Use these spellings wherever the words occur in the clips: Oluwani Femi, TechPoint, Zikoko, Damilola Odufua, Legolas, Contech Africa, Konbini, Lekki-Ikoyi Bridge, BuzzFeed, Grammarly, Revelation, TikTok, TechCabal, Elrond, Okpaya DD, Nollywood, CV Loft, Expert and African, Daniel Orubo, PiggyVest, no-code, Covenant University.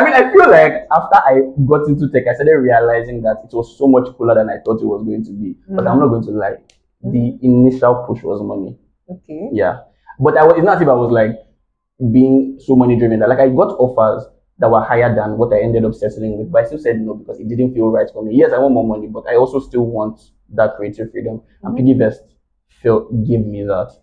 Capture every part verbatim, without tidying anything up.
I mean, I feel like after I got into tech, I started realizing that it was so much cooler than I thought it was going to be. Mm-hmm. But I'm not going to lie, mm-hmm. the initial push was money. Okay. Yeah. But I was, it's not if I was like being so money driven. Like I got offers that were higher than what I ended up settling with, but I still said no because it didn't feel right for me. Yes, I want more money, but I also still want that creative freedom. Mm-hmm. And PiggyVest felt gave me that.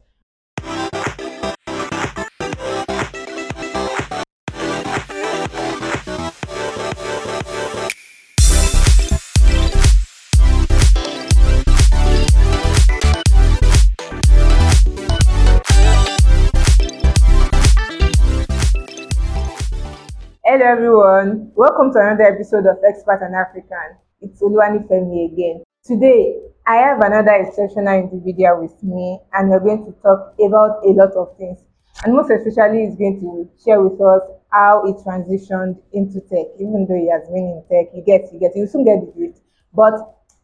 Hello everyone, welcome to another episode of Expert and African. It's Oluwani Femi again. Today, I have another exceptional individual with me and we're going to talk about a lot of things. And most especially, he's going to share with us how he transitioned into tech, even though he has been in tech. You get, you get, you soon get the drift. But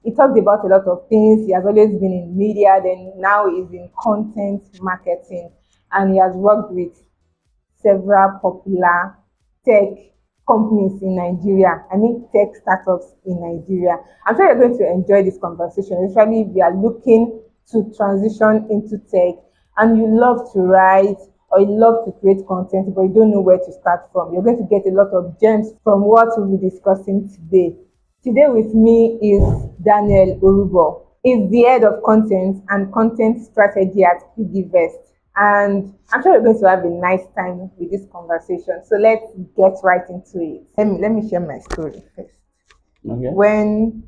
he talked about a lot of things. He has always been in media, then now he's in content marketing. And he has worked with several popular tech companies in Nigeria. I mean, tech startups in Nigeria. I'm sure you're going to enjoy this conversation, especially if you are looking to transition into tech and you love to write or you love to create content, but you don't know where to start from. You're going to get a lot of gems from what we'll be discussing today. Today with me is Daniel Orubo. He's the head of content and content strategy at PiggyVest. And I'm sure we're going to have a nice time with this conversation. So let's get right into it. Let me let me share my story first. Okay. When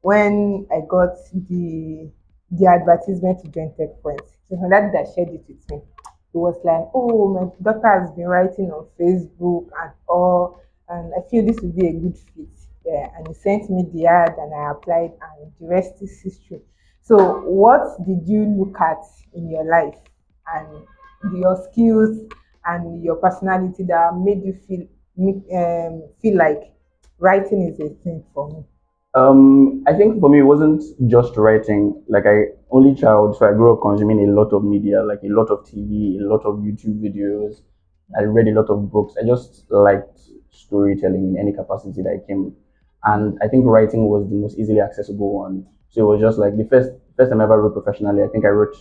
when I got the the advertisement to join TechPoint, the that that shared it with me, it was like, oh, my daughter has been writing on Facebook and all, and I feel this would be a good fit. Yeah. And he sent me the ad, and I applied, and the rest is history. So, what did you look at in your life and your skills and your personality that made you feel um, feel like writing is a thing for me? Um, I think for me it wasn't just writing. Like I only child, so I grew up consuming a lot of media, like a lot of T V, a lot of YouTube videos. I read a lot of books. I just liked storytelling in any capacity that I came, and I think writing was the most easily accessible one. So it was just like the first first time I ever wrote professionally. I think I wrote.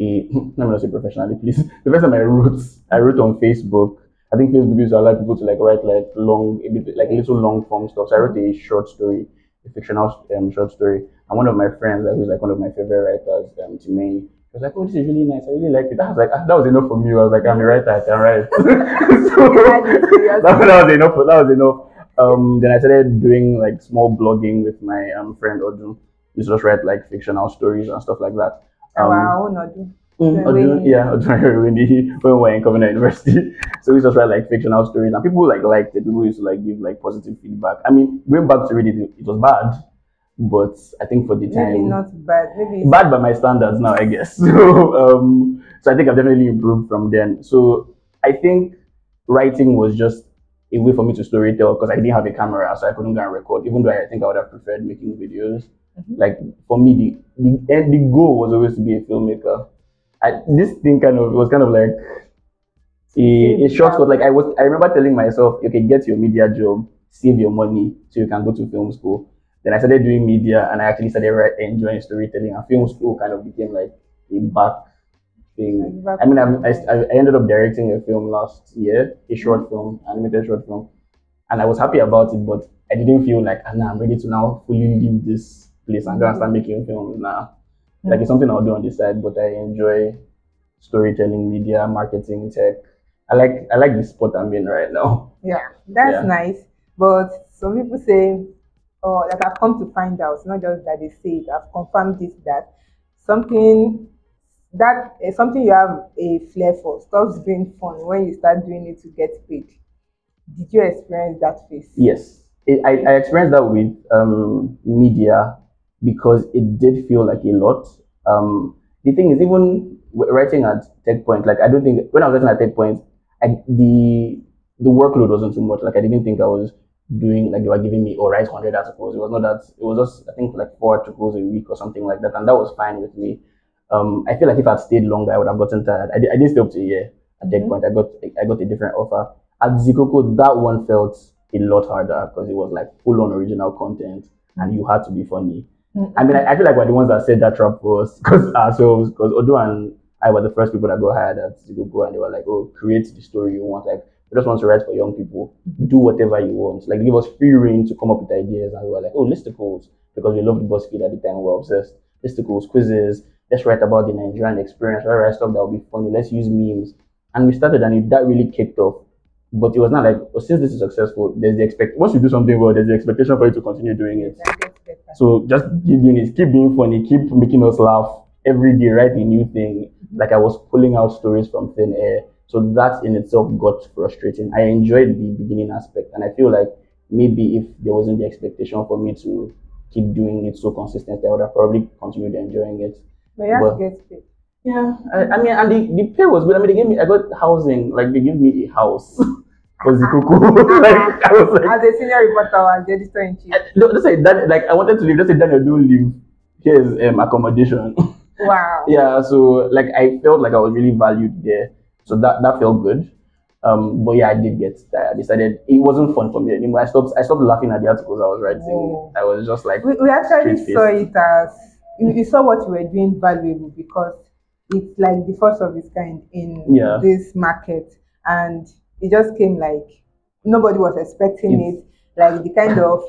A, let me not say professionally, please. The first time I wrote, I wrote on Facebook. I think Facebook used to allow people to like write like long, a bit, like little long form stuff. So I wrote a short story, a fictional um, short story. And one of my friends, like, who's like one of my favorite writers, um, to me, was like, "Oh, this is really nice. I really like it." I was like, "That was enough for me." I was like, "I'm a writer. I can write." So, that, that was enough. That was enough. Um, then I started doing like small blogging with my um friend Odun. We just write like fictional stories and stuff like that. Um, wow, Odu. Mm, Odu, yeah, Odu, when we were in Covenant University. So we just write like fictional stories and people like liked it. People used to like give like positive feedback. I mean, going back to read it, it was bad. But I think for the maybe time maybe not bad. Maybe it's bad by my standards now, I guess. So um so I think I've definitely improved from then. So I think writing was just a way for me to storytell because I didn't have a camera, so I couldn't go and record, even though I think I would have preferred making videos. Mm-hmm. Like for me, the the end, the goal was always to be a filmmaker. I, this thing kind of was kind of like a, a shortcut. Like I was, I remember telling myself, okay, get your media job, save your money, so you can go to film school. Then I started doing media, and I actually started enjoying storytelling. And film school kind of became like a back thing. I mean, I I, I ended up directing a film last year, a short film, animated short film, and I was happy about it, but I didn't feel like, ah, nah, I'm ready to now fully leave this place and go and start making films now. Nah. Like it's something I'll do on the side, but I enjoy storytelling, media, marketing, tech. I like I like the spot I'm in right now. Yeah, that's yeah. nice. But some people say, oh, that I've come to find out, not just that they say it, I've confirmed this, that something that uh, something you have a flair for stops being fun when you start doing it to get paid. Did you experience that phase? Yes, it, I, I experienced that with um, media, because it did feel like a lot. Um, the thing is, even writing at TechPoint, like I don't think when I was writing at TechPoint, I, the the workload wasn't too much. Like I didn't think I was doing like they were giving me or oh, write one hundred articles. It was not that. It was just I think like four articles a week or something like that, and that was fine with me. Um, I feel like if I'd stayed longer, I would have gotten tired. I, I didn't stay up to a year at TechPoint. Mm-hmm. I got I got a different offer at Zikoko. That one felt a lot harder because it was like full on original content and you had to be funny. Mm-hmm. I mean, I, I feel like we're the ones that set that trap for us because ourselves, because Odu and I were the first people that got hired at Zikoko, and they were like, oh, create the story you want. Like, we just want to write for young people, do whatever you want. Like, give us free rein to come up with ideas. And we were like, oh, listicles, because we loved BuzzFeed at the time, we were obsessed. Listicles, quizzes, let's write about the Nigerian experience, let's write stuff that will be funny, let's use memes. And we started, and it, that really kicked off. But it was not like, oh, since this is successful, there's the expect. Once you do something well, there's the expectation for you to continue doing it. So just keep doing it, keep being funny, keep making us laugh every day, write a new thing. Like, I was pulling out stories from thin air. So that in itself got frustrating. I enjoyed the beginning aspect, and I feel like maybe if there wasn't the expectation for me to keep doing it so consistently, I would have probably continued enjoying it. But you have to get paid. Yeah, I, I mean, and the, the pay was good. I mean, they gave me, I got housing, like they gave me a house. Was the cuckoo. Like, I was like, as a senior reporter and editor in chief. Just say that, like, I wanted to leave. Just say Daniel, don't leave. Here's um, accommodation. Wow. Yeah. So like, I felt like I was really valued there. So that that felt good. Um, but yeah, I did get tired. I decided it wasn't fun for me anymore. I stopped. I stopped laughing at the articles I was writing. Oh. I was just like, we, we actually saw it as you, you saw what you were doing valuable because it's like the first of its kind in yeah. this market and. It just came like nobody was expecting it's, it, like the kind of,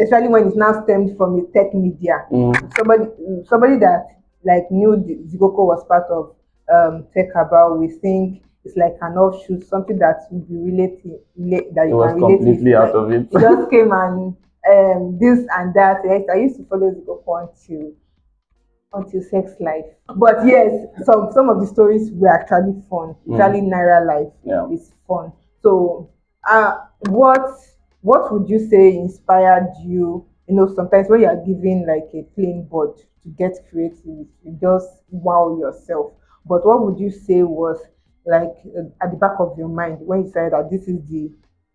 especially when it's now stemmed from the tech media. Mm. Somebody, somebody that like knew Zikoko was part of um, TechCabal. We think it's like an offshoot, something that would be related that you it was can relate completely to. Out like, of it. It just came and um, this and that. Yes, I used to follow Zikoko until until sex life. But yes, some some of the stories were actually fun. Mm. Actually, Naira life yeah. is fun. So, uh, what what would you say inspired you? You know, sometimes when you are given like a plain board to get creative, you just wow yourself. But what would you say was like uh, at the back of your mind when you said that this is the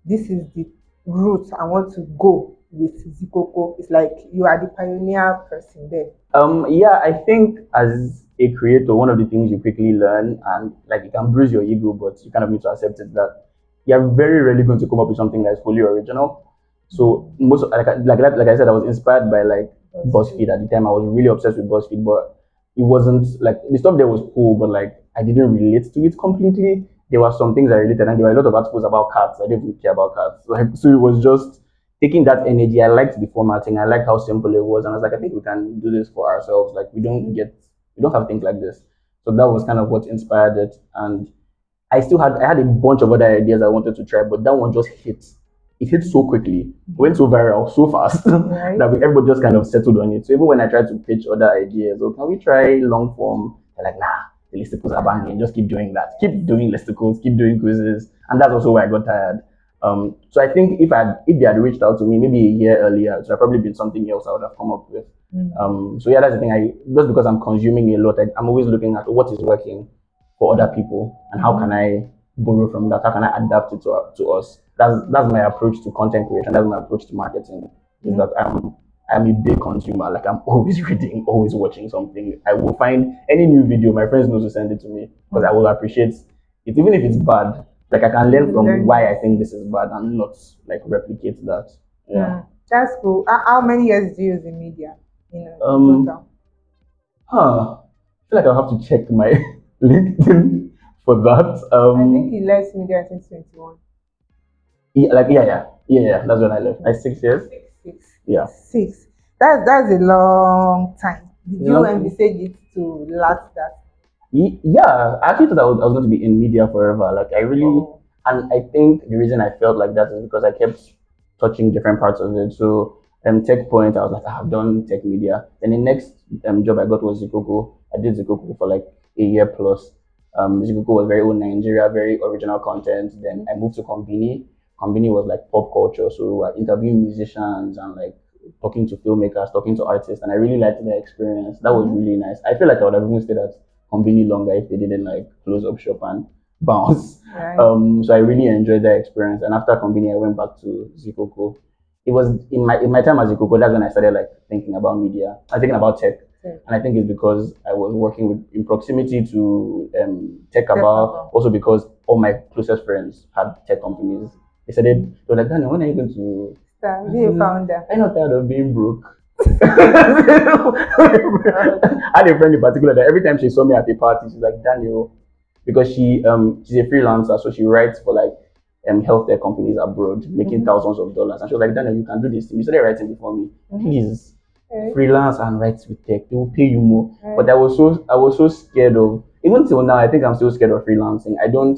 this is the route I want to go with Zikoko? It's like you are the pioneer person there. Um, yeah, I think as a creator, one of the things you quickly learn, and like it can bruise your ego, but you kind of need to accept it that you're very rarely going to come up with something that's fully original. So most like like like I said, I was inspired by like BuzzFeed at the time. I was really obsessed with BuzzFeed, but it wasn't like the stuff there was cool, but like I didn't relate to it completely. There were some things I related, and there were a lot of articles about cats. I didn't really care about cats, like so it was just. Taking that energy, I liked the formatting, I liked how simple it was, and I was like, I think we can do this for ourselves. Like, we don't get, we don't have things like this. So that was kind of what inspired it. And I still had, I had a bunch of other ideas I wanted to try, but that one just hit. It hit so quickly, went so viral, so fast, right. that everybody just kind of settled on it. So even when I tried to pitch other ideas, oh, can we try long form? They're like, nah, the listicles are banging, just keep doing that. Keep doing listicles, keep doing quizzes. And that's also where I got tired. Um, so I think if I if they had reached out to me maybe a year earlier, it would have probably been something else I would have come up with. Mm. Um, so yeah, that's the thing. I just because I'm consuming a lot, I, I'm always looking at what is working for other people and how can I borrow from that? How can I adapt it to to us? That's that's my approach to content creation. That's my approach to marketing. Is mm. that I'm I'm a big consumer. Like I'm always reading, always watching something. I will find any new video. My friends know to send it to me because I will appreciate it, even if it's bad. Like I can learn from why I think this is bad and not like replicate that. Yeah, yeah. That's cool. Uh, how many years do you use in media? You know, um, total? Huh. I feel like I'll have to check my LinkedIn for that. Um, I think he left media in twenty twenty-one. Yeah, like yeah, yeah, yeah, yeah. That's when I left. Like six years. Six. six. Yeah. Six. That's that's a long time. Did you envisage it to last that? Yeah, I actually thought I was, I was going to be in media forever. Like, I really, oh. and I think the reason I felt like that is because I kept touching different parts of it. So, um, TechPoint, I was like, I have done tech media. Then the next um, job I got was Zikoko. I did Zikoko for like a year plus. Um, Zikoko was very own Nigeria, very original content. Then I moved to Konbini. Konbini was like pop culture. So, we were interviewing musicians and like talking to filmmakers, talking to artists. And I really liked that experience. That was really nice. I feel like I would have even stayed at Konbini longer if they didn't like close up shop and bounce. Right. Um, so I really enjoyed that experience. And after Konbini, I went back to Zikoko. It was in my in my time at Zikoko, that's when I started like thinking about media. I thinking about tech, okay. And I think it's because I was working with in proximity to um, TechCabal. Also because all my closest friends had tech companies. I started, they were like, Daniel, when are you going to be a founder? I'm not tired of being broke. I had a friend in particular that every time she saw me at a party, she's like, Daniel, because she um she's a freelancer, so she writes for like um healthcare companies abroad, making mm-hmm. thousands of dollars. And she was like, Daniel, you can do this thing. You started writing before me. Mm-hmm. Please okay. freelance and write with tech. They will pay you more. Right. But I was so I was so scared of, even till now, I think I'm still scared of freelancing. I don't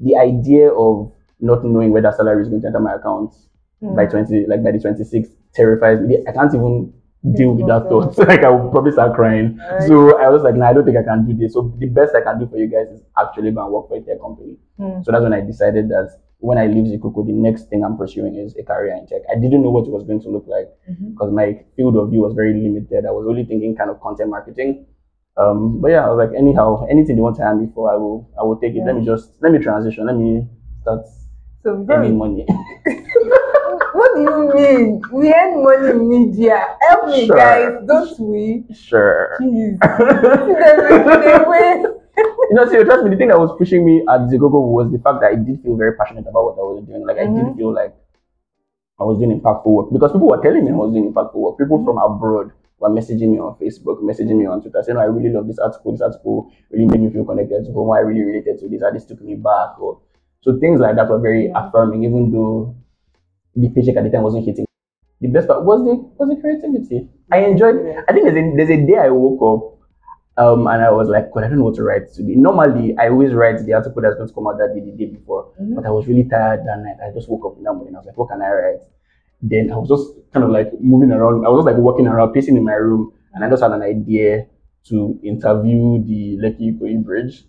the idea of not knowing whether salary is going to enter my account mm-hmm. by twenty like by the twenty-sixth terrifies me. I can't even deal with that thought. Like I would probably start crying. Right. So I was like, no, nah, I don't think I can do this. So the best I can do for you guys is actually go and work for a tech company. Mm. So that's when I decided that when I leave Zikoko, the next thing I'm pursuing is a career in tech. I didn't know what it was going to look like because mm-hmm. my field of view was very limited. I was only thinking kind of content marketing. Um, but yeah, I was like, anyhow, anything they want to hire me for, I will, I will take it. Yeah. Let me just, let me transition. Let me start so earning money. What do you mean? We earn money in media. Help me, sure. guys, don't we? Sure. Jeez. You know, so trust me, the thing that was pushing me at Zikoko was the fact that I did feel very passionate about what I was doing. Like, mm-hmm. I did feel like I was doing impactful work because people were telling me I was doing impactful work. People mm-hmm. from abroad were messaging me on Facebook, messaging me on Twitter, saying, oh, I really love this article. This article really made me feel connected to home. I really related to this. And this took me back. Or, so things like that were very yeah. affirming, even though the paycheck at the time wasn't hitting. The best part was the was the creativity. I enjoyed it. I think there's a, there's a day I woke up um, and I was like, God, I don't know what to write today. Normally, I always write the article that's going to come out that day, the day before. Mm-hmm. But I was really tired that night. I just woke up in that morning. I was like, what can I write? Then I was just kind of like moving around. I was just like walking around, pacing in my room. And I just had an idea to interview the Lekki-Ikoyi Bridge.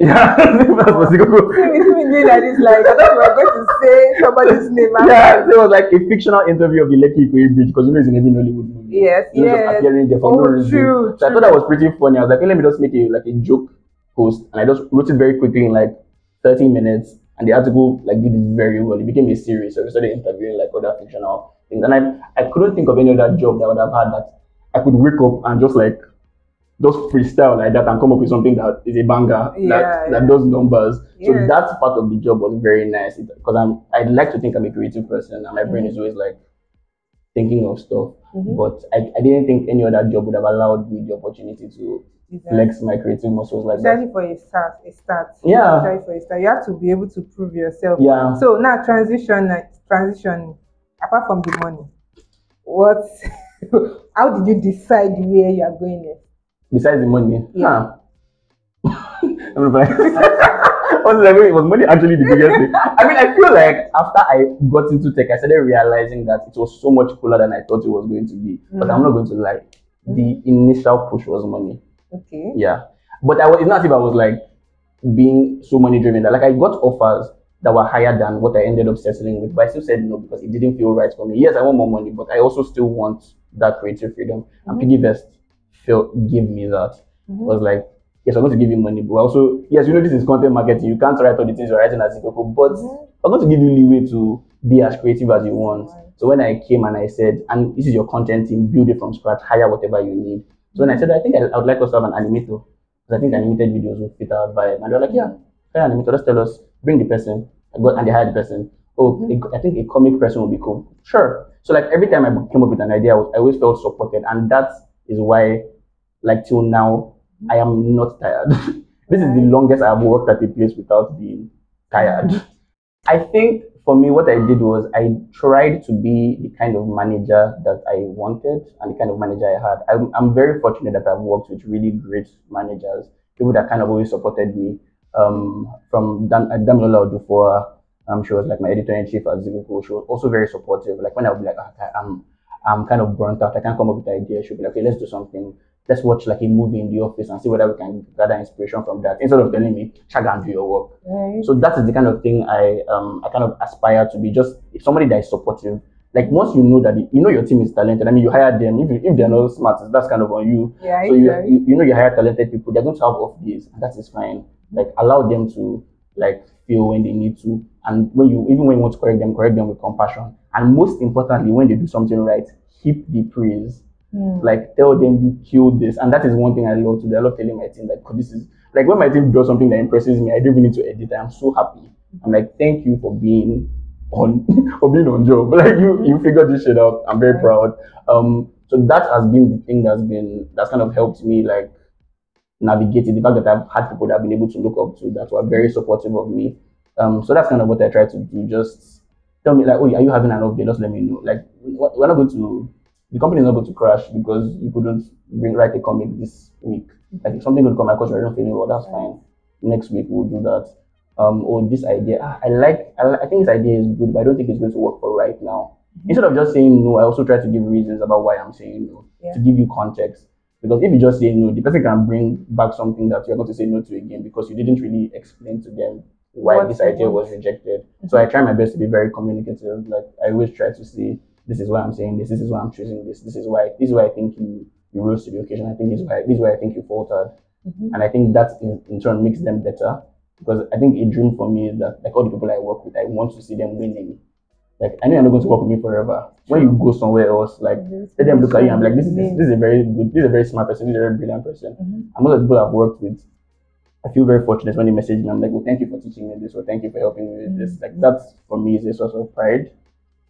Yeah, it was like I thought we were going to say somebody's name. Yeah, it was like a fictional interview of the Lekki-Ikoyi Bridge because you know it's in every Nollywood movie. Yes, you know, yes. Just appearing there for no reason. So I thought that was pretty funny. I was like, hey, let me just make a like a joke post, and I just wrote it very quickly in like thirty minutes. And the article like did very well. It became a series. So we started interviewing like other fictional things, and I I couldn't think of any other job that I would have had that I could wake up and just like. Just freestyle like that and come up with something that is a banger, yeah, that, yeah. that does numbers. Yeah. So that part of the job was very nice because I'm I like to think I'm a creative person and my mm-hmm. brain is always like thinking of stuff. Mm-hmm. But I, I didn't think any other job would have allowed me the opportunity to exactly. flex my creative muscles like exactly that. Especially for a start, a start. Yeah. Especially for a start, you have to be able to prove yourself. Yeah. So now transition, transition. Apart from the money, what? How did you decide where you are going next? Besides the money, yeah. huh? I'm like, it was money actually the biggest thing. I mean, I feel like after I got into tech, I started realizing that it was so much cooler than I thought it was going to be. Mm-hmm. But I'm not going to lie, mm-hmm. the initial push was money. Okay. Yeah, but I was, it's not if I was like being so money driven that like I got offers that were higher than what I ended up settling with, but I still said no because it didn't feel right for me. Yes, I want more money, but I also still want that creative freedom. Mm-hmm. And Piggyvest felt give me that. Mm-hmm. I was like, yes, I'm going to give you money, but also, yes, you know, this is content marketing. You can't write all the things you're writing as Zikoko, but mm-hmm. I'm going to give you leeway to be as creative as you want. Right. So when I came and I said, and this is your content team, build it from scratch, hire whatever you need. So when I said, I think I, I would like us to have an animator, because I think animated videos will fit our vibe. And they were like, yeah, an animator, just tell us, bring the person, I got, and they hired the person. Oh, mm-hmm. a, I think a comic person would be cool. Sure. So like every time I came up with an idea, I, was, I always felt supported, and that's is why, like till now, I am not tired. This is the longest I've worked at a place without being tired. I think for me, what I did was I tried to be the kind of manager that I wanted and the kind of manager I had. I'm, I'm very fortunate that I've worked with really great managers, people that kind of always supported me. Um, from Dan, uh, Damilola Odufua, um, she was like my editor-in-chief at Zikoko. She was also very supportive. Like when I would be like, I, I'm I'm kind of burnt out. I can't come up with ideas. She'll be like, okay, let's do something. Let's watch like a movie in the office and see whether we can gather inspiration from that. Instead of telling me, "Shaga and do your work." Right. So that is the kind of thing I um I kind of aspire to be. Just somebody that is supportive. Like once you know that the, you know your team is talented. I mean, you hire them. If you, if they're not smart, that's kind of on you. Yeah, so exactly. you, you you know you hire talented people. They're going to have off days, and that is fine. Like allow them to like feel when they need to, and when you even when you want to correct them, correct them with compassion. And most importantly, when they do something right, keep the praise. Mm. Like tell them you killed this, and that is one thing I love to do. I love telling my team like, this is like when my team does something that impresses me. I don't even need to edit. I'm so happy. I'm like, thank you for being on for being on job. Like you you figured this shit out. I'm very proud. Um so that has been the thing that's been that's kind of helped me like navigate it. The fact that I've had people that I've been able to look up to that were very supportive of me. Um so that's kind of what I try to do. Just tell me like, oh, are you having an off day? Just let me know. Like we're not going to the company is not going to crash because you couldn't bring write a comic this week. Like if something would come across you're not feeling well, that's fine. Next week we'll do that. Um, or this idea, ah, I like, I, I think this idea is good, but I don't think it's going to work for right now. Mm-hmm. Instead of just saying no, I also try to give reasons about why I'm saying no, yeah. to give you context. Because if you just say no, the person can bring back something that you're going to say no to again because you didn't really explain to them why what this idea was rejected. Mm-hmm. So I try my best to be very communicative. Like I always try to say, this is why I'm saying this, this is why I'm choosing this, this is why, this is why I think you, you rose to the occasion, I think this is why, this is why I think you faltered. Mm-hmm. And I think that in, in turn makes them better. Because I think a dream for me is that like all the people I work with, I want to see them winning. Like I know you're not going to work with me forever. When you go somewhere else, like mm-hmm. let them look at you and be like, this is this, this is a very good, this is a very smart person, this is a very brilliant person. Mm-hmm. And most of the people I've worked with, I feel very fortunate when they message me. I'm like, well, thank you for teaching me this, or thank you for helping me with this. Like that for me is a source of pride.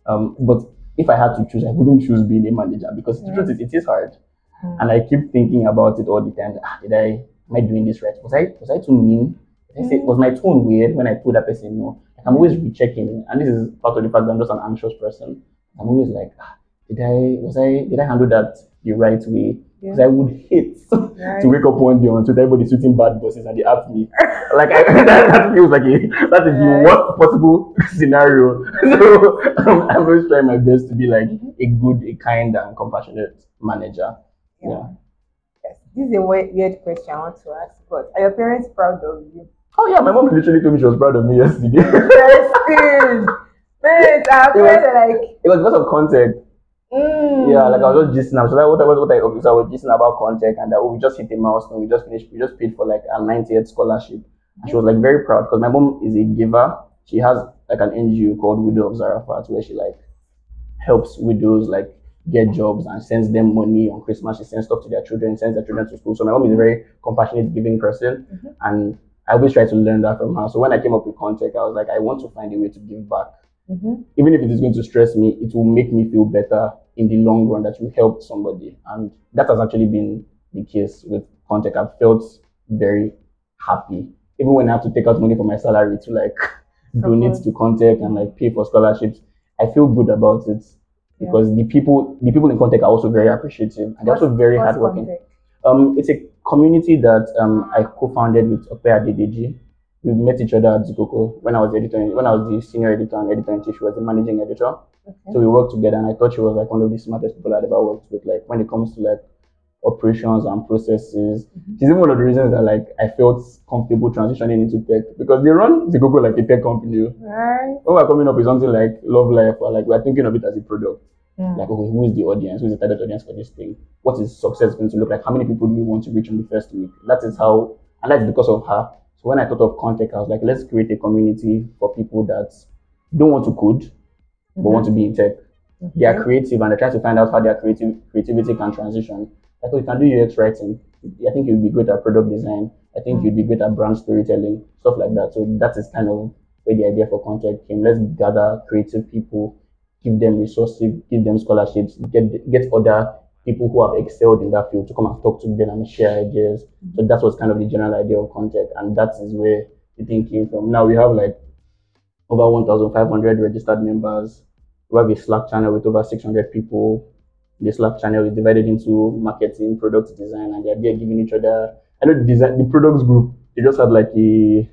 Um, but if I had to choose, I wouldn't choose being a manager because yes. the truth is, it is hard, mm-hmm. and I keep thinking about it all the time. Ah, did I? Am I doing this right? Was I? Was I too mean? I say, was my tone weird when I told that person no? Like, I'm always rechecking, and this is part of the fact that I'm just an anxious person. I'm always like, ah, did I was I did I handle that the right way? Because yeah. I would hate right. to wake up one day on Twitter, everybody shooting bad bosses and they ask me. Like I, that, that feels like a, that is yeah. the worst possible scenario. So um, I'm always trying my best to be like a good, a kind, and compassionate manager. Yeah. yeah. Yes. This is a weird, weird question I want to ask, but are your parents proud of you? Oh yeah, my mom literally told me she was proud of me yesterday. Yes, man, I feel like it was because of ConTech. Mm. Yeah, like I was just gisting. So that was what I obviously I was gisting about ConTech, and that oh, we just hit a milestone. We just finished. We just paid for like a ninetieth scholarship. And she was like very proud because my mom is a giver. She has like an N G O called Widow of Zarafat where she like helps widows like get jobs and sends them money on Christmas. She sends stuff to their children, sends their children to school. So my mom is a very compassionate, giving person, mm-hmm. and I always try to learn that from her. So when I came up with ConTech, I was like, I want to find a way to give back. Mm-hmm. Even if it is going to stress me, it will make me feel better in the long run that you helped somebody. And that has actually been the case with ConTech. I've felt very happy. Even when I have to take out money from my salary to like okay. donate to ConTech and like pay for scholarships, I feel good about it. Because yeah. the people the people in ConTech are also very appreciative. And they're also very hardworking. ConTech? Um, it's a community that um, I co-founded with Okpaya D D. We met each other at Zikoko when I was editor, when I was the senior editor and editor-in-chief, she was the managing editor. Okay. So we worked together, and I thought she was like one of the smartest people I'd ever worked with. Like when it comes to like operations and processes, mm-hmm. she's even one of the reasons that like I felt comfortable transitioning into tech because they run Zikoko like a tech company. Right. When we're coming up with something like Love Life, or like we're thinking of it as a product. Yeah. Like, okay, who is the audience? Who is the target audience for this thing? What is success going to look like? How many people do we want to reach in the first week? That is how, and that's because of her. So when I thought of ConTech, I was like, let's create a community for people that don't want to code, mm-hmm. but want to be in tech. Mm-hmm. They are creative and they try to find out how their creative creativity can transition. Like, oh, you can do U X writing. I think you'd be great at product design. I think mm-hmm. you'd be great at brand storytelling, stuff like that. So that is kind of where the idea for ConTech came. Let's gather creative people, give them resources, give them scholarships, get get other people who have excelled in that field to come and talk to them and share ideas. Mm-hmm. So that was kind of the general idea of ConTech, and that is where the thing came from. Now we have like over one thousand five hundred registered members. We have a Slack channel with over six hundred people. The Slack channel is divided into marketing, product design, and they're there giving each other. I know the design, the products group, they just had like a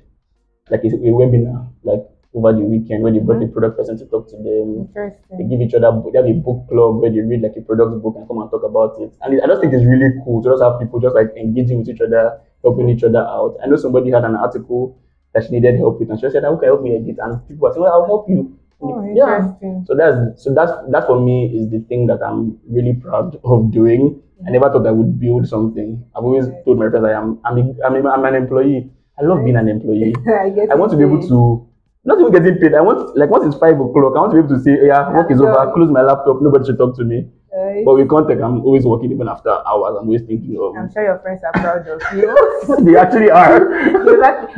like a, a webinar, like over the weekend when they brought mm-hmm. the product person to talk to them. They give each other, they have a book club where they read like a product book and come and talk about it. And it, I just think it's really cool to just have people just like engaging with each other, helping each other out. I know somebody had an article that she needed help with and she said, how can I help me edit? And people said, well, I'll help you. Oh, yeah. So that's so that's that for me is the thing that I'm really proud of doing. Mm-hmm. I never thought I would build something. I've always told my friends I am I'm a, I'm, a, I'm an employee. I love being an employee. I, I want to be able to not even getting paid. I want, like, once it's five o'clock, I want to be able to say, yeah, work is over, close my laptop, nobody should talk to me. Uh, Right. But with ConTech, I'm always working even after hours. I'm always thinking of. I'm sure your friends are proud of you. They actually are.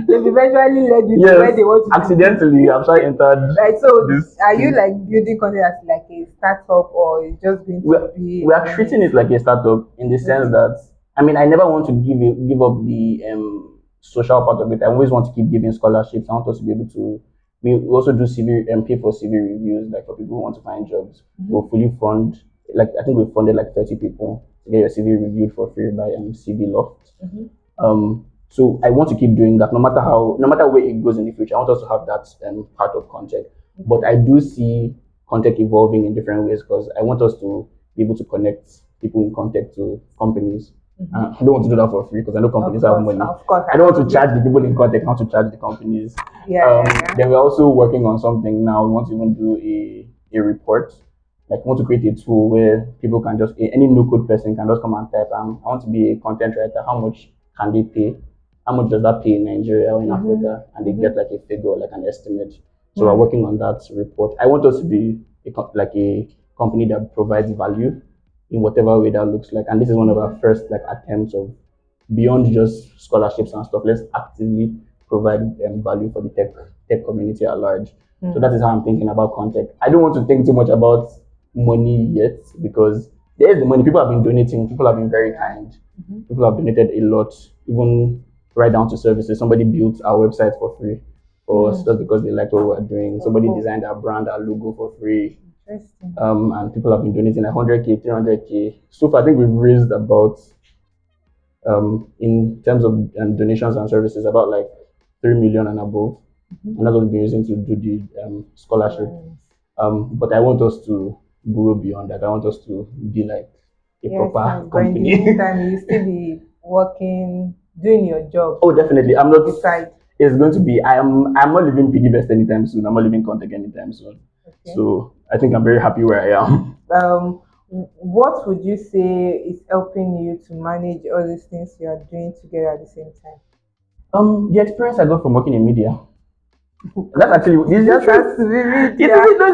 They've eventually led you yes, to where they want to. Accidentally, do. I'm sure I entered. Right. So, this are you like building ConTech as like a startup, or is just going to we're, be? We are treating it like a startup in the mm-hmm. sense that I mean I never want to give it, give up the um, social part of it. I always want to keep giving scholarships. I want us to be able to. We also do C V and um, pay for C V reviews, like for people who want to find jobs. Mm-hmm. We'll fully fund, like I think we funded like thirty people to get your C V reviewed for free by um, C V Loft. Mm-hmm. Um, so I want to keep doing that, no matter how, no matter where it goes in the future. I want us to have that um, part of ConTech. Mm-hmm. But I do see ConTech evolving in different ways because I want us to be able to connect people in ConTech to companies. Mm-hmm. Uh, I don't want to do that for free because I know companies course, have money. Of course, I, I don't want to charge the people in ConTech, I want to charge the companies. Yeah, um, yeah, yeah. Then we're also working on something now. We want to even do a, a report. Like, we want to create a tool where people can just, any no code person can just come and type, um, I want to be a content writer. How much can they pay? How much does that pay in Nigeria or in mm-hmm. Africa? And they mm-hmm. get like a figure, like an estimate. So, mm-hmm. we're working on that report. I want us to be a, like a company that provides value in whatever way that looks like. And this is one of our first like attempts of beyond just scholarships and stuff, let's actively provide um, value for the tech tech community at large. Mm. So that is how I'm thinking about ConTech. I don't want to think too much about money yet because there is the money. People have been donating, people have been very kind. Mm-hmm. People have donated a lot, even right down to services. Somebody built our website for free for mm. us just because they liked what we were doing. Somebody cool. designed our brand, our logo for free. Um, and people have been donating like one hundred K, three hundred K. So far, I think we've raised about, um, in terms of um, donations and services, about like three million and above. Mm-hmm. And that's what we've been using to do the um, scholarship. Yes. Um, but I want us to grow beyond that. I want us to be like a yes, proper and company. In the meantime, you still be working, doing your job. Oh, definitely. I'm not. Besides. It's going to be. I am. I'm not leaving PiggyBest anytime soon. I'm not leaving ConTech anytime soon. Okay. So I think I'm very happy where I am. Um, what would you say is helping you to manage all these things you are doing together at the same time? Um, the experience I got from working in media. That's actually this just has to be real. It's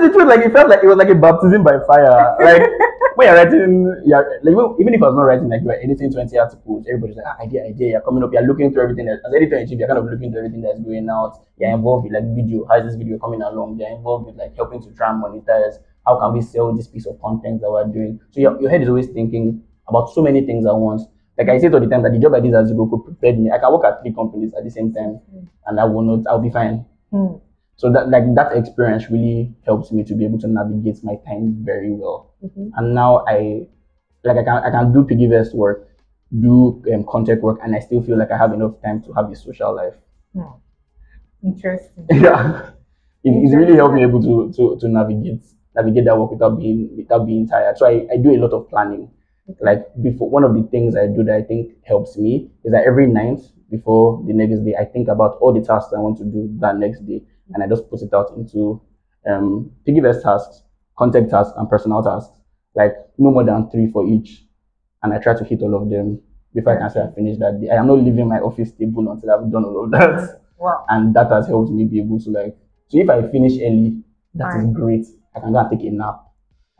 the truth. Like it felt like it was like a baptism by fire. Like when you're writing, yeah. Like even if I was not writing, like you were editing twenty articles, everybody's like, ah, idea, idea. You're coming up. You're looking through everything. As editor in chief, you're kind of looking through everything that's going out. You're involved with like video. How is this video coming along? You're involved with like helping to try and monetize. How can we sell this piece of content that we're doing? So your your head is always thinking about so many things at once. Like I say all the time that the job I did at Zikoko prepared me. I can work at three companies at the same time, mm. and I will not. I'll be fine. Mm. So that like that experience really helps me to be able to navigate my time very well. Mm-hmm. And now I like I can I can do PiggyVest work, do um, ConTech work, and I still feel like I have enough time to have a social life. Mm. Interesting. Yeah, it, Interesting. It's really helped me able to to to navigate navigate that work without being without being tired. So I, I do a lot of planning. Like before, one of the things I do that I think helps me is that every night before the next day, I think about all the tasks I want to do that next day, and I just put it out into um, PiggyVest tasks, ConTech tasks, and personal tasks. Like no more than three for each, and I try to hit all of them before I can say I finished that day. I am not leaving my office table until I've done all of that. Wow! And that has helped me be able to like. So if I finish early, that is great. I can go and take a nap.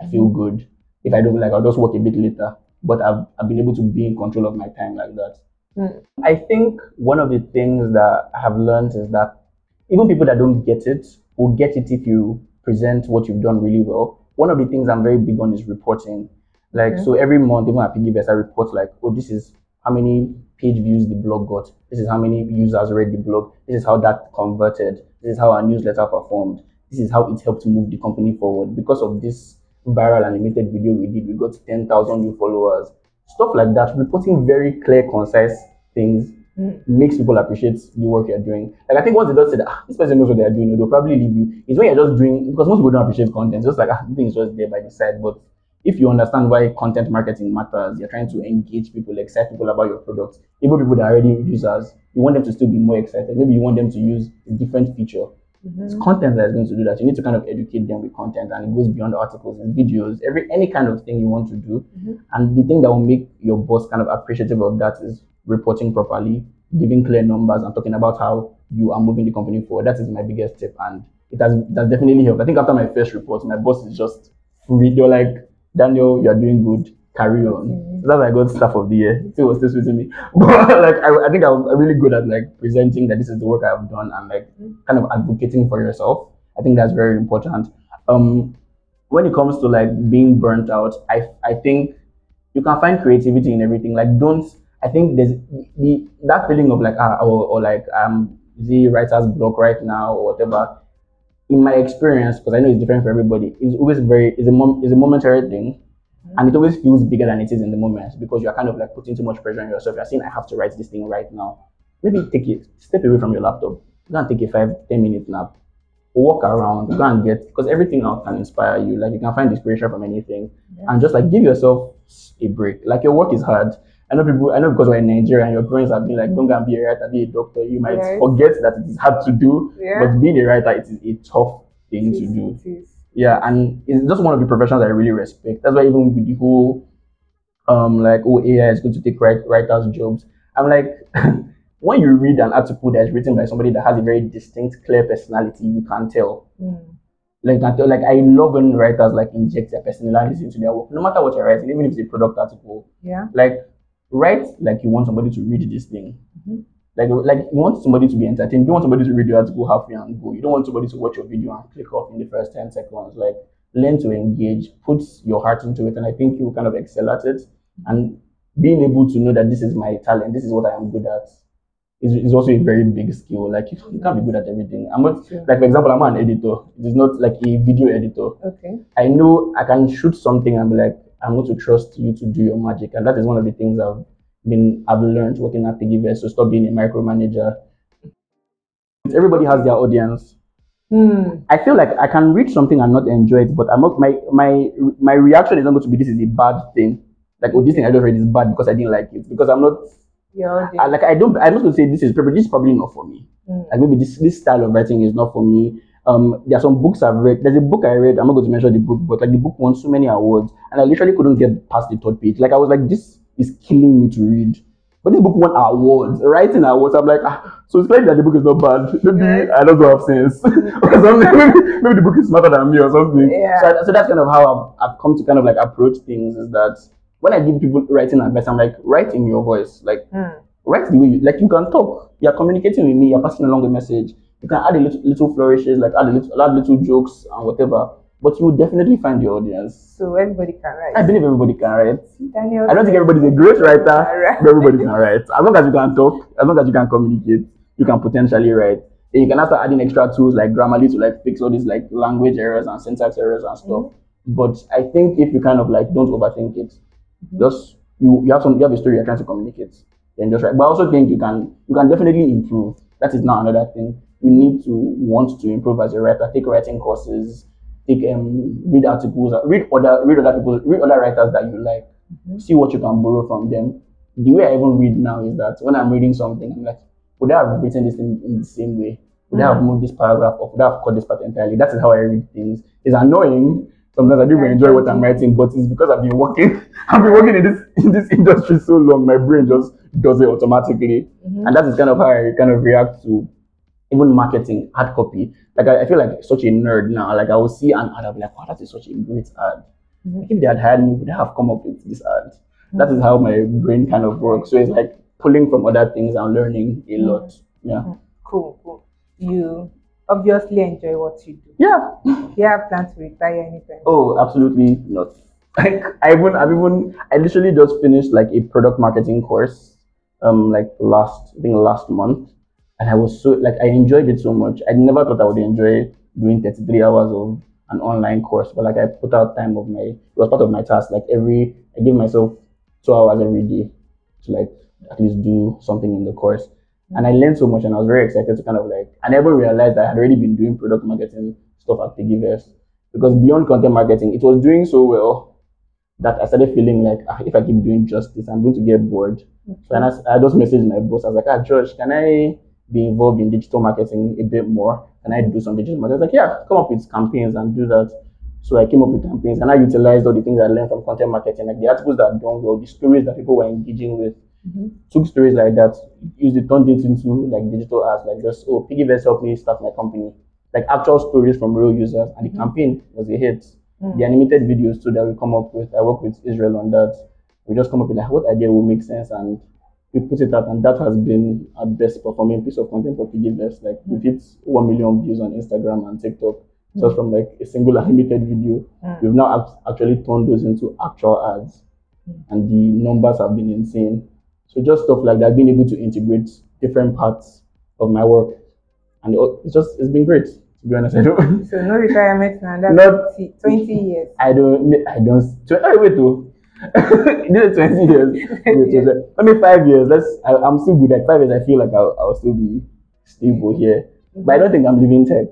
I feel good. If I don't like, I'll just work a bit later. But I've I've been able to be in control of my time like that. Mm. I think one of the things that I have learned is that even people that don't get it will get it if you present what you've done really well. One of the things I'm very big on is reporting. Like mm. so, every month, even at PiggyVest, I report like, oh, this is how many page views the blog got. This is how many users read the blog. This is how that converted. This is how our newsletter performed. This is how it helped move the company forward because of this viral animated video we did, we got ten thousand new followers, stuff like that. Reporting very clear, concise things mm. makes people appreciate the work you're doing. Like, I think once they don't say that, ah, this person knows what they're doing, they'll probably leave you. It's when you're just doing, because most people don't appreciate content, it's just like, ah, the thing is just there by the side. But if you understand why content marketing matters, you're trying to engage people, excite people about your products, even people that are already users, you want them to still be more excited. Maybe you want them to use a different feature. Mm-hmm. It's content that is going to do that. You need to kind of educate them with content, and it goes beyond articles and videos, every any kind of thing you want to do. Mm-hmm. And the thing that will make your boss kind of appreciative of that is reporting properly, giving clear numbers, and talking about how you are moving the company forward. That is my biggest tip, and it has that's definitely helped. I think after my first report, my boss is just free. They're like, Daniel, you are doing good. Carry on. Mm-hmm. So that's my good staff of the year. Still was still sweeting me, but like I, I think I'm really good at like presenting that this is the work I have done and like kind of advocating for yourself. I think that's very important. Um, when it comes to like being burnt out, I I think you can find creativity in everything. Like don't I think there's the that feeling of like ah or, or like um the writer's block right now or whatever. In my experience, because I know it's different for everybody, it's always very is a mom is a momentary thing. And it always feels bigger than it is in the moment because you're kind of like putting too much pressure on yourself. You're saying, I have to write this thing right now. Maybe take it, step away from your laptop. Go and take a five, ten minute nap. Walk around, go and get, because everything now can inspire you. Like you can find inspiration from anything. Yeah. And just like give yourself a break. Like your work is hard. I know people, I know because we're in Nigeria and your parents have been like, don't go and be a writer, be a doctor. You might yes. forget that it is hard to do, yeah. but being a writer, it is a tough thing to do. Jeez. Yeah, and it's just one of the professions I really respect. That's why even with the whole, um, like, oh, A I is going to take write- writers' jobs. I'm like, when you read an article that's written by somebody that has a very distinct, clear personality, you can tell. Mm. Like, like, I love when writers, like, inject their personalities into their work, no matter what you're writing, even if it's a product article. Yeah. Like, write like you want somebody to read this thing. Mm-hmm. Like, like you want somebody to be entertained. You don't want somebody to read your article halfway and go. You don't want somebody to watch your video and click off in the first ten seconds. Like, learn to engage, put your heart into it, and I think you will kind of excel at it. And being able to know that this is my talent, this is what I am good at, is, is also a very big skill. Like, you, you can't be good at everything. I'm not yeah. like, for example, I'm an editor. It is not like a video editor. Okay. I know I can shoot something and be like, I'm going to trust you to do your magic, and that is one of the things I've. Been, I've learned working at TechCabal, so stop being a micromanager. Everybody has their audience. Mm. I feel like I can read something and not enjoy it, but I'm not, my my my reaction is not going to be this is a bad thing. Like, oh, this thing I just read is bad because I didn't like it. Because I'm not. Yeah. I, like I don't. I'm not going to say this is probably this is probably not for me. Mm. Like maybe this this style of writing is not for me. Um, there are some books I've read. There's a book I read. I'm not going to mention the book, but like the book won so many awards, and I literally couldn't get past the third page. Like I was like this. Is killing me to read, but this book won awards, writing awards. I'm like, ah, so it's clear that the book is not bad. Maybe yeah. I don't go have sense, or something. Maybe, maybe the book is smarter than me, or something. Yeah. So, I, so that's kind of how I've, I've come to kind of like approach things. Is that when I give people writing advice, I'm like, write in your voice, like mm. write the way you like. You can talk. You're communicating with me. You're passing along a message. You can add a little, little flourishes, like add a little, add little jokes and whatever. But you will definitely find your audience. So everybody can write. I believe everybody can write. Daniel, I don't think everybody's a great writer, write. But everybody can write. As long as you can talk, as long as you can communicate, you can potentially write. Then you can also add in extra tools like Grammarly to like fix all these like language errors and syntax errors and stuff. Mm-hmm. But I think if you kind of like don't overthink it, mm-hmm. just you you have some you have a story you're trying to communicate, then just write. But I also think you can you can definitely improve. That is now another thing. You need to want to improve as a writer. Take writing courses. Take, um, read articles, read other, read other people, read other writers that you like. Mm-hmm. See what you can borrow from them. The way I even read now is that when I'm reading something, I'm like, would I have written this in, in the same way? Would mm-hmm. I have moved this paragraph off? Would I have cut this part entirely? That is how I read things. It's annoying. Sometimes I do yeah, enjoy what I'm writing, but it's because I've been working. I've been working in this in this industry so long. My brain just does it automatically, mm-hmm. and that is kind of how I kind of react to. Even marketing, ad copy. Like I, I feel like such a nerd now. Like I will see an ad, I'll be like, wow, that is such a great ad. Mm-hmm. If they had hired me, would I have come up with this ad? Mm-hmm. That is how my brain kind of works. So it's like pulling from other things and learning a lot. Mm-hmm. Yeah. Cool, cool. You obviously enjoy what you do. Yeah. Do you have plans to retire anytime? Oh, absolutely not. Like I even I've even I literally just finished like a product marketing course um like last I think last month. And I was so like I enjoyed it so much. I never thought I would enjoy doing thirty-three hours of an online course, but like I put out time of my it was part of my task. Like every I give myself two hours every day to like at least do something in the course. And I learned so much, and I was very excited to kind of like I never realized that I had already been doing product marketing stuff at TechCabal, because beyond content marketing, it was doing so well that I started feeling like ah, if I keep doing just this, I'm going to get bored. Okay. So and I, I just messaged my boss. I was like, ah, George, can I be involved in digital marketing a bit more? And I do some digital marketing. I was like, yeah, come up with campaigns and do that. So I came up with campaigns, and I utilized all the things I learned from content marketing, like the articles that done well, the stories that people were engaging with. Mm-hmm. Took stories like that, used it, turned it into like digital ads, like just oh, PiggyVest helped me start my company, like actual stories from real users, and the mm-hmm. campaign was a hit. Mm. The animated videos too that we come up with, I work with Israel on that. We just come up with like what idea will make sense, and we put it out, and that has been our best performing piece of content for P G V S. Like mm. we've hit one million views on Instagram and TikTok mm. just from like a single animated video. Mm. We've now actually turned those into actual ads, mm. and the numbers have been insane. So just stuff like that, being able to integrate different parts of my work, and it's just it's been great. To be honest, I don't. So no retirement now. That's not twenty years. I don't. I don't. I wait to. It's twenty years. I mean, five years. That's. I, I'm still good. Like five years, I feel like I'll, I'll still be stable here. Mm-hmm. But I don't think I'm leaving tech.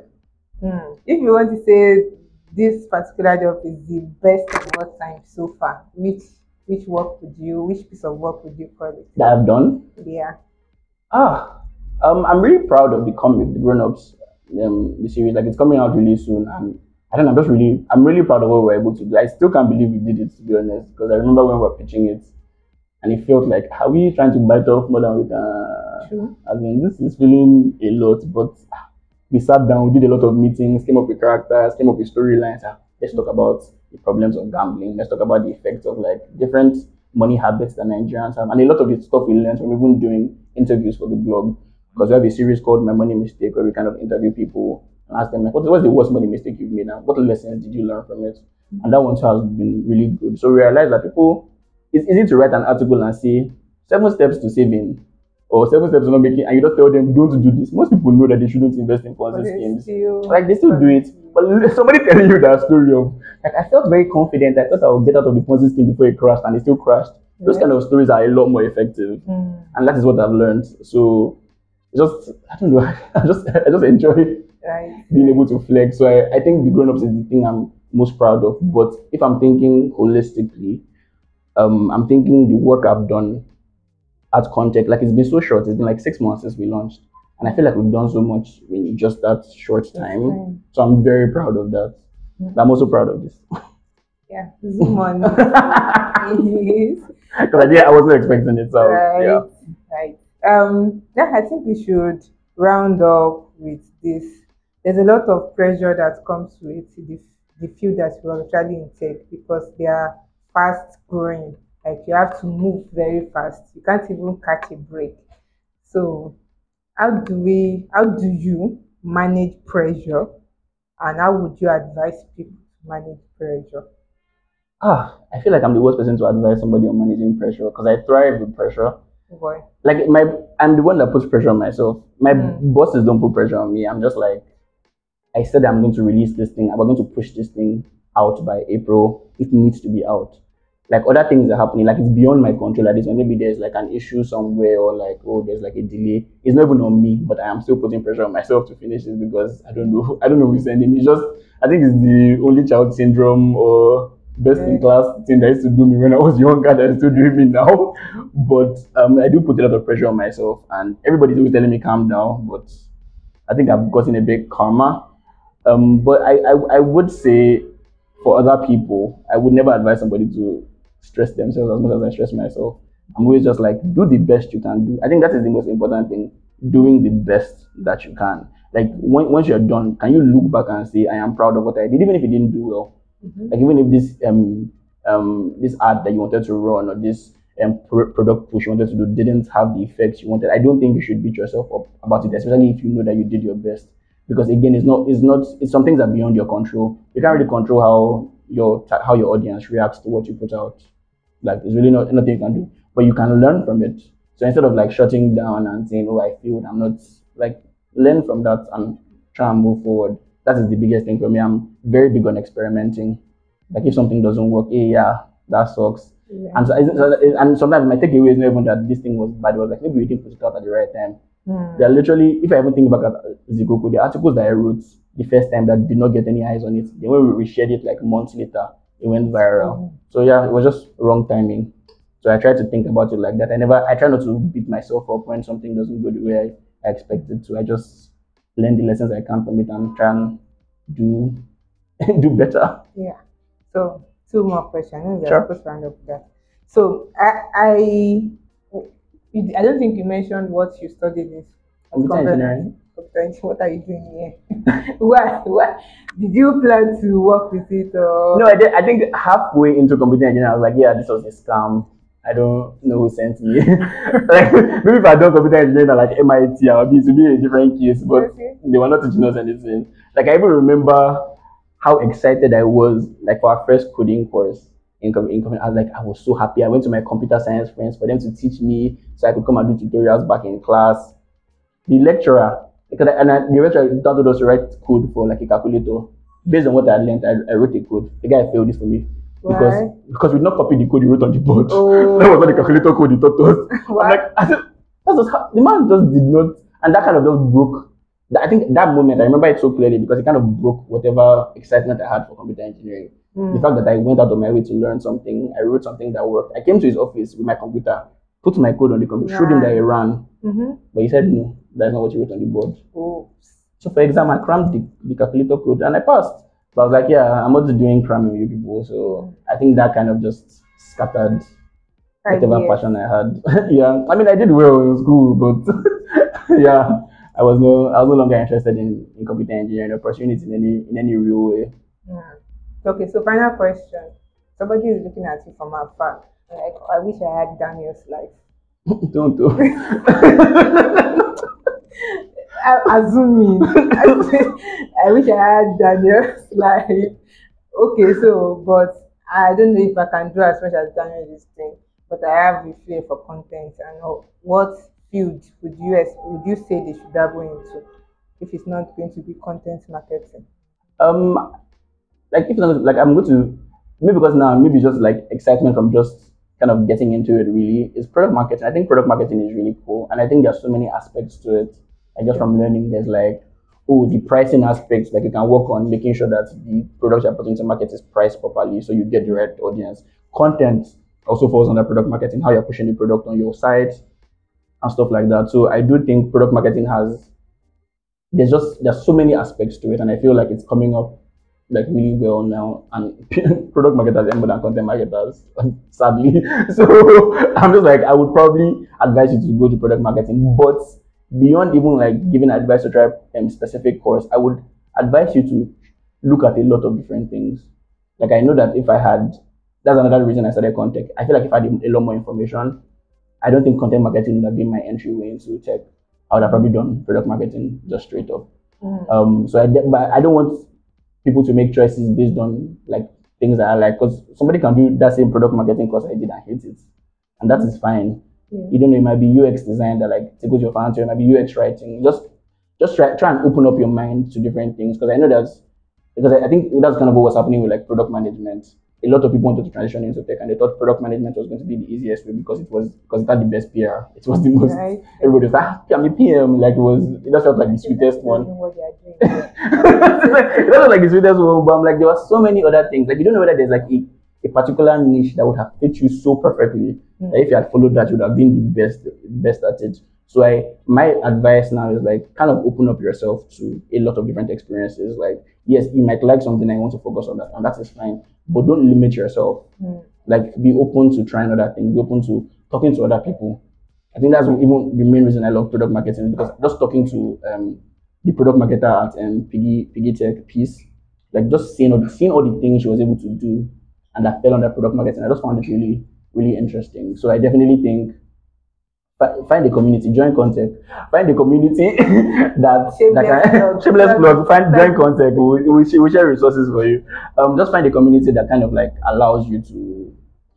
Mm. If you want to say this particular job is the best of all time so far, which which work would you? Which piece of work would you call it? That I've done. Yeah. Ah. Um, I'm really proud of the comic, the grown-ups, um, the series. Like, it's coming out really soon, and I don't know, I'm just really, I'm really proud of what we were able to do. I still can't believe we did it, to be honest, because I remember when we were pitching it, and it felt like, are we trying to bite off more than we can? Sure. I mean, this is feeling a lot, but we sat down, we did a lot of meetings, came up with characters, came up with storylines. Let's talk about the problems of gambling. Let's talk about the effects of, like, different money habits that Nigerians have, and a lot of the stuff we learned from even doing interviews for the blog. Because we have a series called My Money Mistake, where we kind of interview people and ask them, like, what, what's the worst money mistake you've made and what lessons did you learn from it? Mm-hmm. And that one has been really good. So we realized that people, it's easy to write an article and say, seven steps to saving or seven steps to not making, and you just tell them, don't do this. Most people know that they shouldn't invest in Ponzi schemes. Still, like, they still do it. But somebody telling you that story of, like, I felt very confident. I thought I would get out of the Ponzi scheme before it crashed, and it still crashed. Yeah. Those kind of stories are a lot more effective. Mm. And that is what I've learned. So, just I don't know. I just I just enjoy right. being able to flex. So I, I think the grown-ups is the thing I'm most proud of. But if I'm thinking holistically, um, I'm thinking the work I've done at ConTech. Like, it's been so short. It's been like six months since we launched, and I feel like we've done so much in just that short time. Right. So I'm very proud of that. Mm-hmm. But I'm also proud of this. Yeah, zoom on. Because I, I wasn't expecting it. So right. yeah. Right. Um, yeah, I think we should round up with this. There's a lot of pressure that comes with the, the field that we're actually in tech, because they are fast growing. Like, you have to move very fast. You can't even catch a break. So how do we, how do you manage pressure, and how would you advise people to manage pressure? Ah, I feel like I'm the worst person to advise somebody on managing pressure, because I thrive with pressure. Boy. Like, my, I'm the one that puts pressure on myself. My mm. bosses don't put pressure on me. I'm just like, I said I'm going to release this thing. I'm going to push this thing out by April. It needs to be out. Like, other things are happening. Like, it's beyond my control. Like, maybe there's like an issue somewhere, or like, oh, there's like a delay. It's not even on me, but I am still putting pressure on myself to finish it, because I don't know. I don't know who's sending. It's just, I think it's the only child syndrome or best in class thing that used to do me when I was younger that is still doing me now. But um, I do put a lot of pressure on myself, and everybody's always telling me calm down, but I think I've gotten a bit calmer. Um, but I, I, I would say for other people, I would never advise somebody to stress themselves as much as I stress myself. I'm always just like, do the best you can do. I think that is the most important thing, doing the best that you can. Like, when, once you're done, can you look back and say, I am proud of what I did, even if it didn't do well. Mm-hmm. Like, even if this um um this ad that you wanted to run, or this um pr- product push you wanted to do didn't have the effects you wanted, I don't think you should beat yourself up about it, especially if you know that you did your best. Because again, it's not, it's not, it's some things that are beyond your control. You can't really control how your how your audience reacts to what you put out. Like, it's really not nothing you can do, but you can learn from it. So instead of like shutting down and saying, oh, I failed, I'm not, like, learn from that and try and move forward. That is the biggest thing for me. I'm very big on experimenting. Like, if something doesn't work, hey, yeah, that sucks. Yeah. And, so, and sometimes my takeaway is not even that this thing was bad. It was like, maybe we didn't put it out at the right time. Mm. They're literally, if I even think back at Zikoko, the articles that I wrote the first time that did not get any eyes on it, then when we reshared it like months later, it went viral. Mm. So yeah, it was just wrong timing. So I try to think about it like that. I never, I try not to beat myself up when something doesn't go the way I, I expected to. I just learn the lessons I can from it and try and do do better. Yeah. So two more questions. Sure. Supposed to round up that. So I I I don't think you mentioned what you studied in computer engineering. What are you doing here? What? What? Did you plan to work with it? Or? No, I, did, I think halfway into computer engineering, I was like, yeah, this was a scam. I don't know who sent me. Like, maybe if I done computer engineering at like M I T, I would be, it would be a different case, but okay. They were not teaching us anything. Like, I even remember how excited I was, like, for our first coding course. In coming, I was like, I was so happy. I went to my computer science friends for them to teach me so I could come and do tutorials back in class. The lecturer, because I, and I, the lecturer told us to write code for like a calculator. Based on what I learned, I, I wrote a code. The guy failed this for me. Why? Because because we did not copy the code he wrote on the board. Oh. That was not the calculator code he taught us. I'm like, I said, that's just how, the man just did not, and that kind of just broke. I think that moment, I remember it so clearly because it kind of broke whatever excitement I had for computer engineering. Mm. The fact that I went out of my way to learn something, I wrote something that worked. I came to his office with my computer, put my code on the computer, yeah. showed him that I ran. Mm-hmm. But he said, no, that's not what you wrote on the board. Oops. So for example, I crammed the, the calculator code and I passed. But I was like, yeah, I'm not doing cramming with you people. So I think that kind of just scattered whatever passion I had. Yeah, I mean, I did well in school, but yeah, I was no, I was no longer interested in, in computer engineering or pursuing it in any in any real way. Yeah. Okay, so final question. Somebody is looking at you from afar. Like, I wish I had Daniel's life. Don't do. Assuming. I wish I had Daniel's life. Okay, so, but I don't know if I can do as much as Daniel is doing, but I have a flair for content. And what field would you would you say they should dabble into if it's not going to be content marketing? Um. Like if not, like I'm going to maybe because now maybe just like excitement from just kind of getting into it really is product marketing. I think product marketing is really cool, and I think there's so many aspects to it. Like just yeah. from learning, there's like oh the pricing aspects. Like you can work on making sure that the product you're putting to market is priced properly, so you get the right audience. Content also falls under product marketing. How you're pushing the product on your site and stuff like that. So I do think product marketing has there's just there's so many aspects to it, and I feel like it's coming up. Like really well now, and product marketers are more than content marketers, sadly. So I'm just like I would probably advise you to go to product marketing, but beyond even like giving advice to try um, specific course, I would advise you to look at a lot of different things. Like I know that if I had, that's another reason I started ConTech. I feel like if I had a lot more information, I don't think content marketing would have been my entryway into tech. I would have probably done product marketing just straight up. Mm. Um, so I, de- but I don't want. People to make choices based on like things that I like, because somebody can do that same product marketing course I did and hate it, and that is fine. Yeah. You don't know, it might be U X design that like tickles your fancy, it might be U X writing. Just, just try try and open up your mind to different things, because I know that's because I, I think that's kind of what's happening with like product management. A lot of people wanted to transition into tech, and they thought product management was going to be the easiest way because it was because it had the best P R. It was the most right. Everybody was like, ah, I'm the P M. Like it was it just felt like the sweetest one. It was like the sweetest one, but I'm like, there were so many other things. Like, you don't know whether there's like a, a particular niche that would have fit you so perfectly mm. that if you had followed that, you would have been the best, best at it. So, I my advice now is like, kind of open up yourself to a lot of different experiences. Like, yes, you might like something and you want to focus on that, and that is fine, but don't limit yourself. Mm. Like, be open to trying other things, be open to talking to other people. I think that's even the main reason I love product marketing, because just talking to, um, the product marketer at um, Piggy, Piggy Tech piece, like just seeing all, the, seeing all the things she was able to do and that fell under product marketing, I just found it really, really interesting. So I definitely think, find a community, join ConTech, find a community that, shameless that can, plug, shameless plug, find, join ConTech, we, we, we share resources for you. Um, just find a community that kind of like allows you to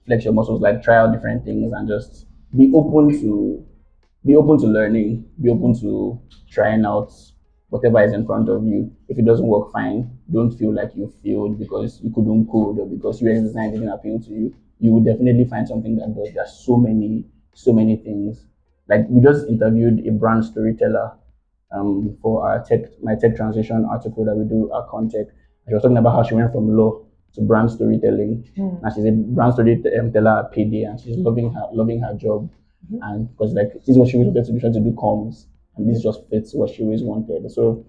flex your muscles, like try out different things and just be open to, be open to learning, be open to trying out whatever is in front of you. If it doesn't work, fine. Don't feel like you failed because you couldn't code or because U X design didn't appeal to you. You will definitely find something that does. There's so many, so many things. Like we just interviewed a brand storyteller um, for our tech, my tech transition article that we do at ConTech. She was talking about how she went from law to brand storytelling, mm. and she's a brand storyteller at Payday, and she's mm. loving her, loving her job, mm-hmm. and because like this is what she was going to do, trying to do comms. And this just fits what she always wanted. So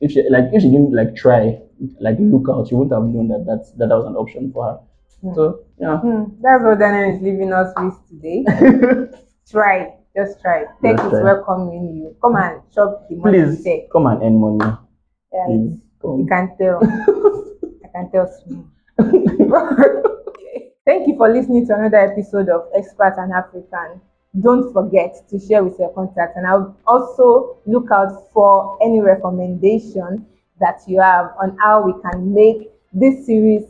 if she like if she didn't like try, like look out, she wouldn't have known that that's, that that was an option for her. Yeah. So yeah. Mm, that's what Daniel is leaving us with today. Try. Just try. Tech Just is try. welcoming you. Come and shop the money. Please, tech. come and earn money. Yeah, Please, you can tell. I can tell. Thank you for listening to another episode of Expert and African. Don't forget to share with your contacts, and I'll also look out for any recommendation that you have on how we can make this series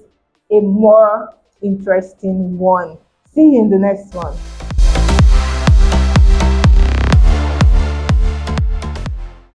a more interesting one. See you in the next one.